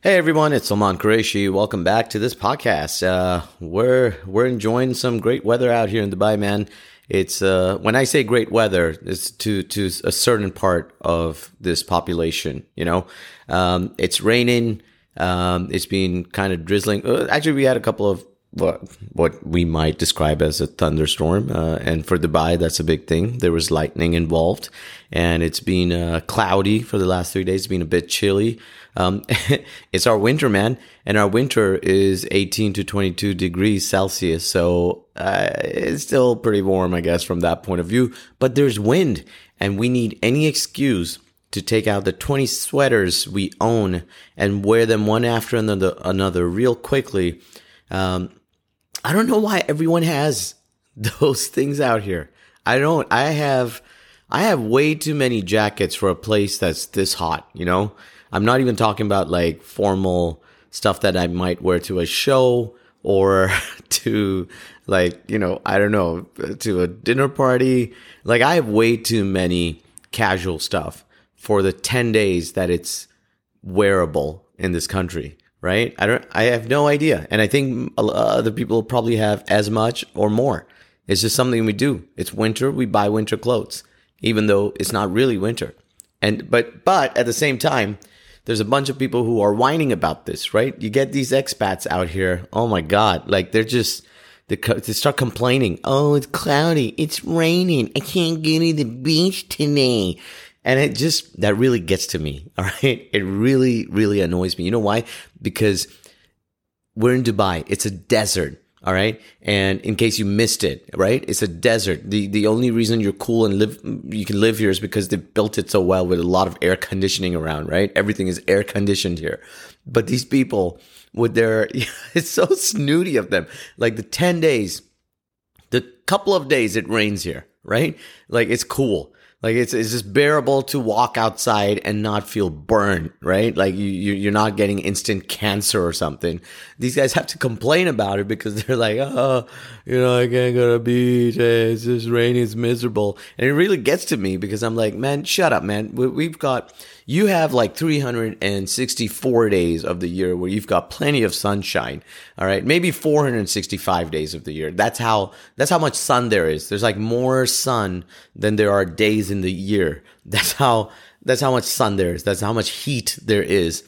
Hey everyone, it's Salman Qureshi. Welcome back to this podcast. We're enjoying some great weather out here in Dubai, man. It's when I say great weather, it's to a certain part of this population. You know, it's raining. It's been kind of drizzling. Actually, we had a couple of what we might describe as a thunderstorm, and for Dubai, that's a big thing. There was lightning involved, and it's been cloudy for the last 3 days. It's been a bit chilly. It's our winter, man. And our winter is 18 to 22 degrees Celsius. So it's still pretty warm, I guess, from that point of view. But there's wind, and we need any excuse to take out the 20 sweaters we own and wear them one after another real quickly. I don't know why everyone has those things out here. I don't. I have way too many jackets for a place that's this hot, you know? I'm not even talking about like formal stuff that I might wear to a show or to like, you know, I don't know, to a dinner party. Like I have way too many casual stuff for the 10 days that it's wearable in this country, right? I have no idea. And I think other people probably have as much or more. It's just something we do. It's winter. We buy winter clothes, even though it's not really winter. And but at the same time, there's a bunch of people who are whining about this, right? You get these expats out here. Oh my God. Like they start complaining. Oh, it's cloudy. It's raining. I can't get to the beach today. And it just, that really gets to me. All right. It really, really annoys me. You know why? Because we're in Dubai. It's a desert. All right. And in case you missed it, right? It's a desert. The only reason you're cool and you can live here is because they built it so well with a lot of air conditioning around, right? Everything is air conditioned here. But these people with it's so snooty of them. Like the 10 days, the couple of days it rains here, right? Like it's cool. Like it's just bearable to walk outside and not feel burned, right? Like you're not getting instant cancer or something. These guys have to complain about it because they're like, oh, you know, I can't go to the beach. It's just rainy. It's miserable. And it really gets to me because I'm like, man, shut up, man. You have like 364 days of the year where you've got plenty of sunshine. All right. Maybe 465 days of the year. That's how much sun there is. There's like more sun than there are days in the year. That's how much sun there is. That's how much heat there is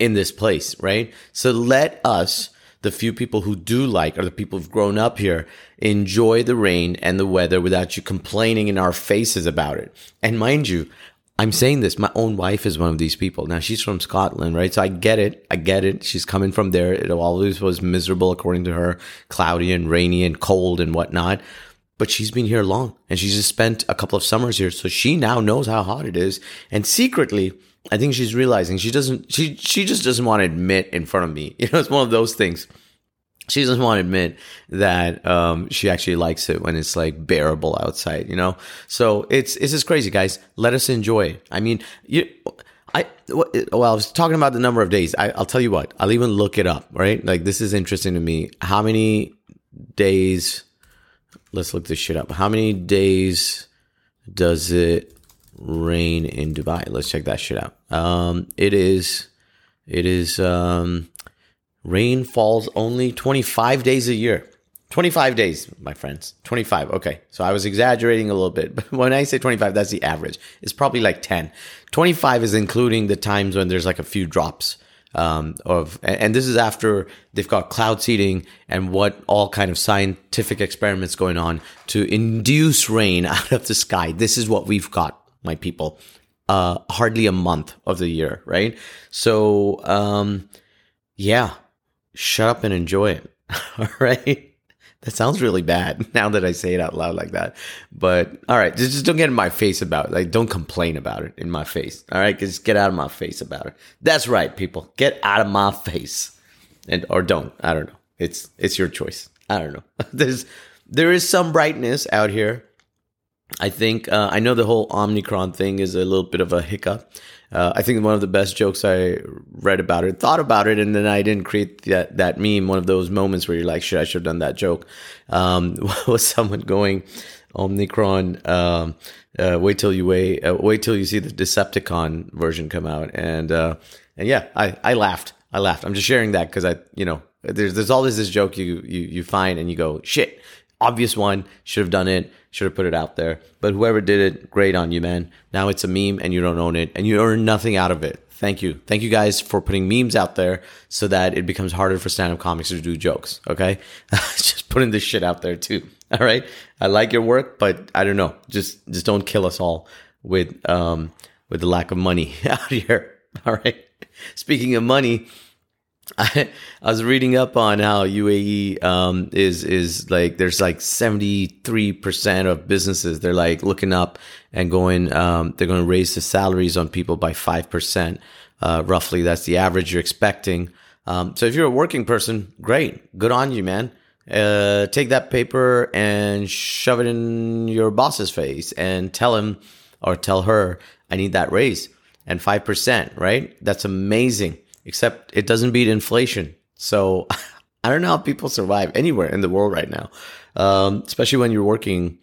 in this place. Right. So let us, the few people who do like, or the people who've grown up here, enjoy the rain and the weather without you complaining in our faces about it. And mind you, I'm saying this, my own wife is one of these people. Now, she's from Scotland, right? So I get it. She's coming from there. It always was miserable, according to her, cloudy and rainy and cold and whatnot. But she's been here long, and she's just spent a couple of summers here. So she now knows how hot it is. And secretly, I think she's realizing she just doesn't want to admit in front of me. You know, it's one of those things. She doesn't want to admit that she actually likes it when it's like bearable outside, you know? So it's just crazy, guys. Let us enjoy it. I mean, I was talking about the number of days. I'll tell you what. I'll even look it up, right? Like this is interesting to me. How many days? Let's look this shit up. How many days does it rain in Dubai? Let's check that shit out. Rain falls only 25 days a year. 25 days, my friends. 25. Okay. So I was exaggerating a little bit. But when I say 25, that's the average. It's probably like 10. 25 is including the times when there's like a few drops and this is after they've got cloud seeding and what all kind of scientific experiments going on to induce rain out of the sky. This is what we've got, my people. Hardly a month of the year, right? So, yeah. Shut up and enjoy it. All right. That sounds really bad now that I say it out loud like that. But all right, just don't get in my face about it. Like, don't complain about it in my face. All right. Just get out of my face about it. That's right, people. Get out of my face. And or don't. I don't know. It's your choice. I don't know. There is some brightness out here. I think I know the whole Omicron thing is a little bit of a hiccup. I think one of the best jokes I read about it, thought about it, and then I didn't create that meme. One of those moments where you're like, shit, I should have done that joke. Was someone going, Omicron, wait till you see the Decepticon version come out. And yeah, I laughed. I laughed. I'm just sharing that because I, you know, there's always this joke you find and you go, shit, obvious one, should have done it, should have put it out there. But whoever did it, great on you, man. Now it's a meme and you don't own it and you earn nothing out of it. Thank you. Thank you guys for putting memes out there so that it becomes harder for stand-up comics to do jokes, okay? Just putting this shit out there too, all right? I like your work, but I don't know. Just don't kill us all with the lack of money out here, all right? Speaking of money, I was reading up on how UAE is like, there's like 73% of businesses, they're like looking up and going, they're going to raise the salaries on people by 5%. Roughly, that's the average you're expecting. So if you're a working person, great. Good on you, man. Take that paper and shove it in your boss's face and tell him or tell her, I need that raise. And 5%, right? That's amazing. Except it doesn't beat inflation. So I don't know how people survive anywhere in the world right now, especially when you're working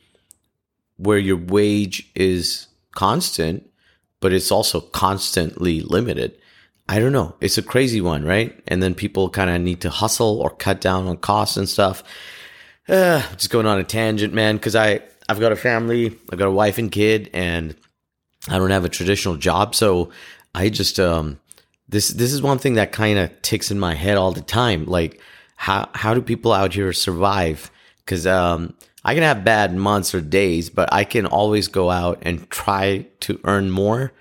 where your wage is constant, but it's also constantly limited. I don't know. It's a crazy one, right? And then people kind of need to hustle or cut down on costs and stuff. Just going on a tangent, man, because I've got a family. I've got a wife and kid, and I don't have a traditional job. So I just... This is one thing that kind of ticks in my head all the time. Like, how do people out here survive? Because I can have bad months or days, but I can always go out and try to earn more.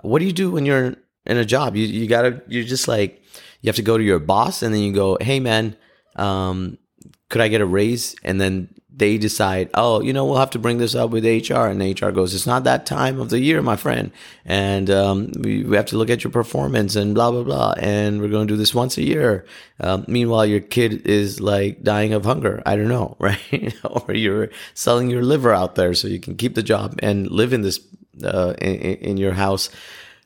What do you do when you're in a job? You're just like, you have to go to your boss and then you go, hey man, could I get a raise? And then they decide, oh, you know, we'll have to bring this up with HR. And HR goes, it's not that time of the year, my friend. And we have to look at your performance and blah, blah, blah. And we're going to do this once a year. Meanwhile, your kid is like dying of hunger. I don't know, right? Or you're selling your liver out there so you can keep the job and live in this, in your house.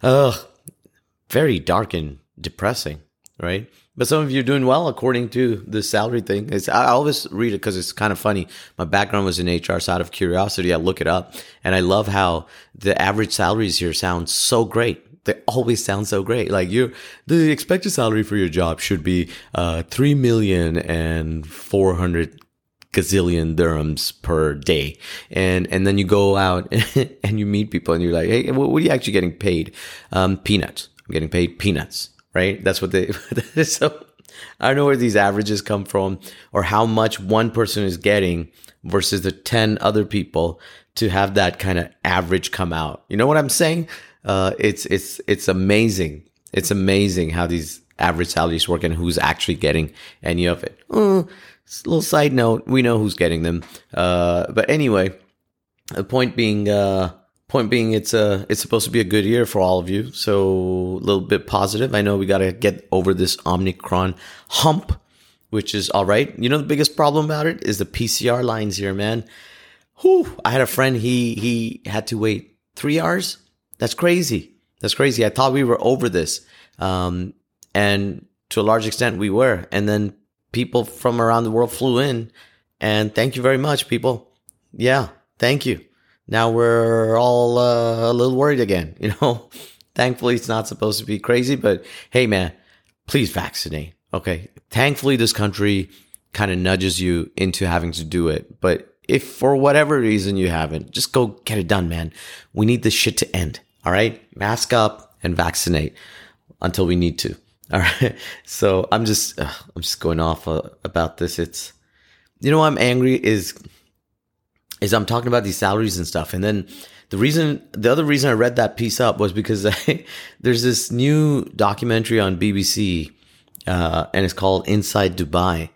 Very dark and depressing, right? But some of you are doing well according to the salary thing. I always read it because it's kind of funny. My background was in HR, so out of curiosity, I look it up. And I love how the average salaries here sound so great. They always sound so great. Like, the expected salary for your job should be 3,400,000 gazillion dirhams per day. And then you go out and you meet people and you're like, hey, what are you actually getting paid? Peanuts. I'm getting paid peanuts. Right? That's what they, so I don't know where these averages come from or how much one person is getting versus the 10 other people to have that kind of average come out. You know what I'm saying? It's amazing. It's amazing how these average salaries work and who's actually getting any of it. Little side note, we know who's getting them. But anyway, the point being, it's supposed to be a good year for all of you. So a little bit positive. I know we got to get over this Omicron hump, which is all right. You know, the biggest problem about it is the PCR lines here, man. Whew, I had a friend, he had to wait 3 hours. That's crazy. That's crazy. I thought we were over this. And to a large extent we were. And then people from around the world flew in and thank you very much, people. Yeah. Thank you. Now we're all a little worried again, you know. Thankfully, it's not supposed to be crazy, but hey, man, please vaccinate, okay? Thankfully, this country kind of nudges you into having to do it. But if for whatever reason you haven't, just go get it done, man. We need this shit to end, all right? Mask up and vaccinate until we need to, all right? So I'm just going off about this. It's, you know, I'm angry is I'm talking about these salaries and stuff. And then the other reason I read that piece up was because there's this new documentary on BBC, and it's called Inside Dubai.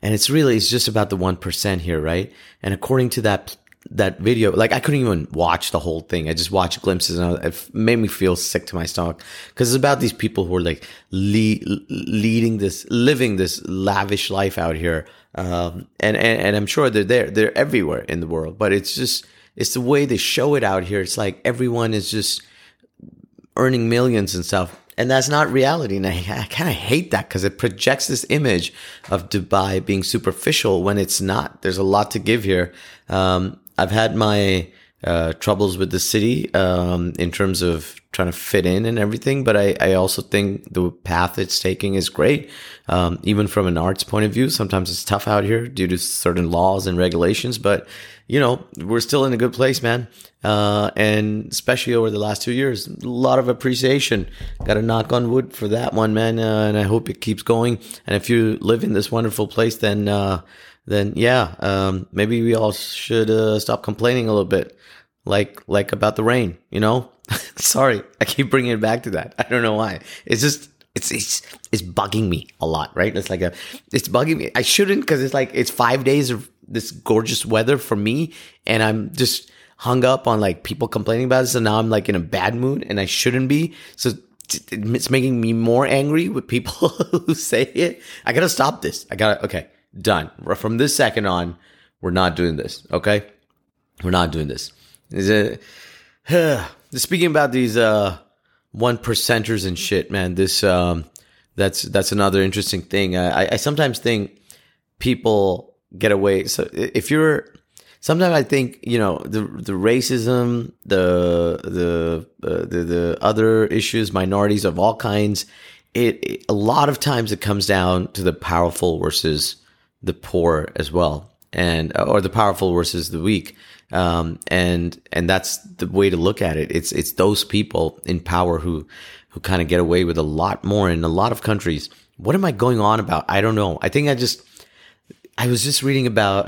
And it's just about the 1% here, right? And according to that video, like I couldn't even watch the whole thing. I just watched glimpses and it made me feel sick to my stomach because it's about these people who are like living this lavish life out here. And I'm sure they're everywhere in the world, but it's the way they show it out here. It's like everyone is just earning millions and stuff. And that's not reality. And I kind of hate that because it projects this image of Dubai being superficial when it's not. There's a lot to give here. I've had my troubles with the city in terms of trying to fit in and everything. But I also think the path it's taking is great. Even from an arts point of view, sometimes it's tough out here due to certain laws and regulations, but you know, we're still in a good place, man. And especially over the last 2 years, a lot of appreciation. Got to knock on wood for that one, man. And I hope it keeps going. And if you live in this wonderful place, then maybe we all should stop complaining a little bit, like about the rain, you know? Sorry, I keep bringing it back to that. I don't know why. It's just, it's bugging me a lot, right? It's like it's bugging me. I shouldn't, because it's like, it's 5 days of this gorgeous weather for me, and I'm just hung up on like people complaining about this, and now I'm like in a bad mood, and I shouldn't be. So it's making me more angry with people who say it. I gotta stop this. Okay. Done. From this second on, we're not doing this, okay? We're not doing this. Speaking about these 1%ers and shit, man, this that's another interesting thing. I sometimes think people get away. So sometimes I think, you know, the racism, the other issues, minorities of all kinds, a lot of times it comes down to the powerful versus the poor as well, or the powerful versus the weak, and that's the way to look at it. It's those people in power who kind of get away with a lot more in a lot of countries. What am I going on about? I don't know. I think I was just reading about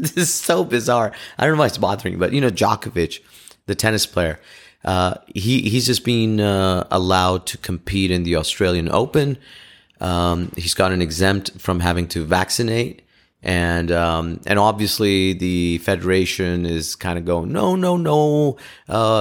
this is so bizarre. I don't know why it's bothering me, but you know, Djokovic, the tennis player, he's just been allowed to compete in the Australian Open. He's gotten exempt from having to vaccinate, and obviously the federation is kind of going, no.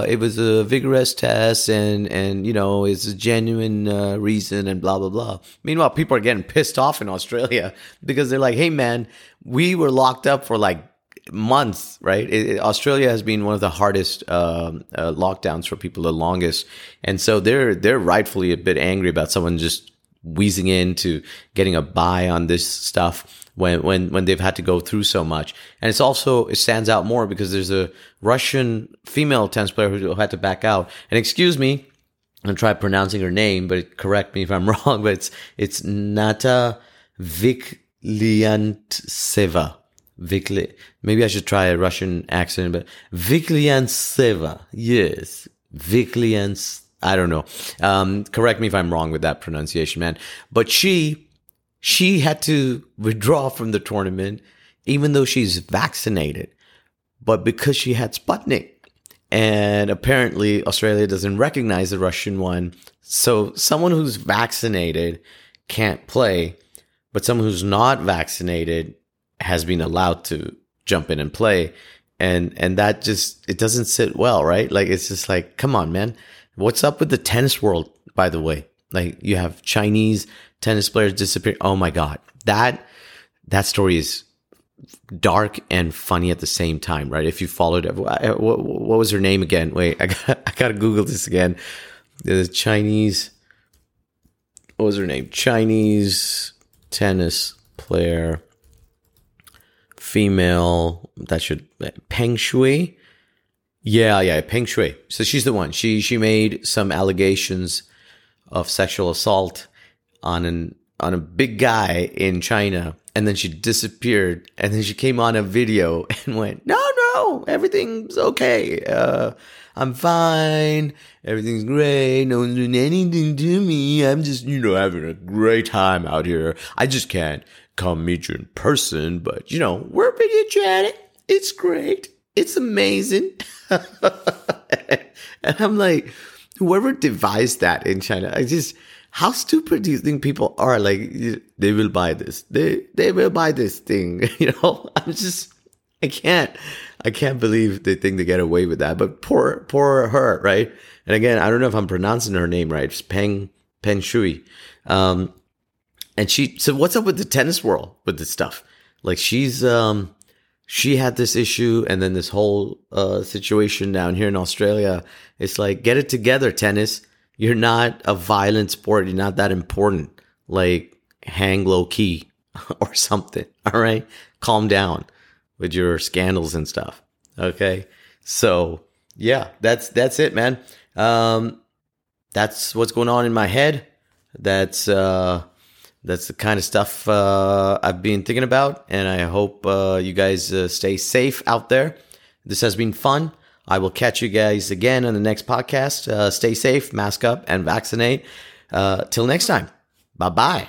It was a vigorous test, and you know, it's a genuine reason, and blah blah blah. Meanwhile, people are getting pissed off in Australia because they're like, hey man, we were locked up for like months, right? Australia has been one of the hardest lockdowns for people, the longest, and so they're rightfully a bit angry about someone just wheezing into getting a buy on this stuff when they've had to go through so much. And it's also, it stands out more because there's a Russian female tennis player who had to back out. And excuse me, I'll try pronouncing her name, but correct me if I'm wrong, but it's Nata Vikliantseva. Maybe I should try a Russian accent, but Vikliantseva. Yes. Vikliantseva. I don't know. Correct me if I'm wrong with that pronunciation, man. But she had to withdraw from the tournament, even though she's vaccinated, but because she had Sputnik. And apparently Australia doesn't recognize the Russian one. So someone who's vaccinated can't play, but someone who's not vaccinated has been allowed to jump in and play. And that just, it doesn't sit well, right? Like, it's just like, come on, man. What's up with the tennis world, by the way? Like, you have Chinese tennis players disappearing. Oh my God. That story is dark and funny at the same time, right? If you followed it, what was her name again? Wait, I gotta Google this again. The Chinese, what was her name? Chinese tennis player, female, Peng Shuai. Yeah, Peng Shuai. So she's the one. She made some allegations of sexual assault on a big guy in China, and then she disappeared, and then she came on a video and went, "No, everything's okay. I'm fine. Everything's great. No one's doing anything to me. I'm just, you know, having a great time out here. I just can't come meet you in person, but you know, we're video chatting. It's great. It's amazing." And I'm like, whoever devised that in China, how stupid do you think people are? Like, they will buy this. They will buy this thing. You know, I can't believe they think they get away with that. But poor her, right? And again, I don't know if I'm pronouncing her name right. It's Peng Shuai. And she, so what's up with the tennis world with this stuff? Like, she had this issue, and then this whole situation down here in Australia. It's like, get it together, tennis. You're not a violent sport. You're not that important. Like, hang low key or something. All right? Calm down with your scandals and stuff. Okay? So yeah, that's it, man. That's what's going on in my head. That's the kind of stuff I've been thinking about, and I hope you guys stay safe out there. This has been fun. I will catch you guys again on the next podcast. Stay safe, mask up, and vaccinate. Till next time. Bye-bye.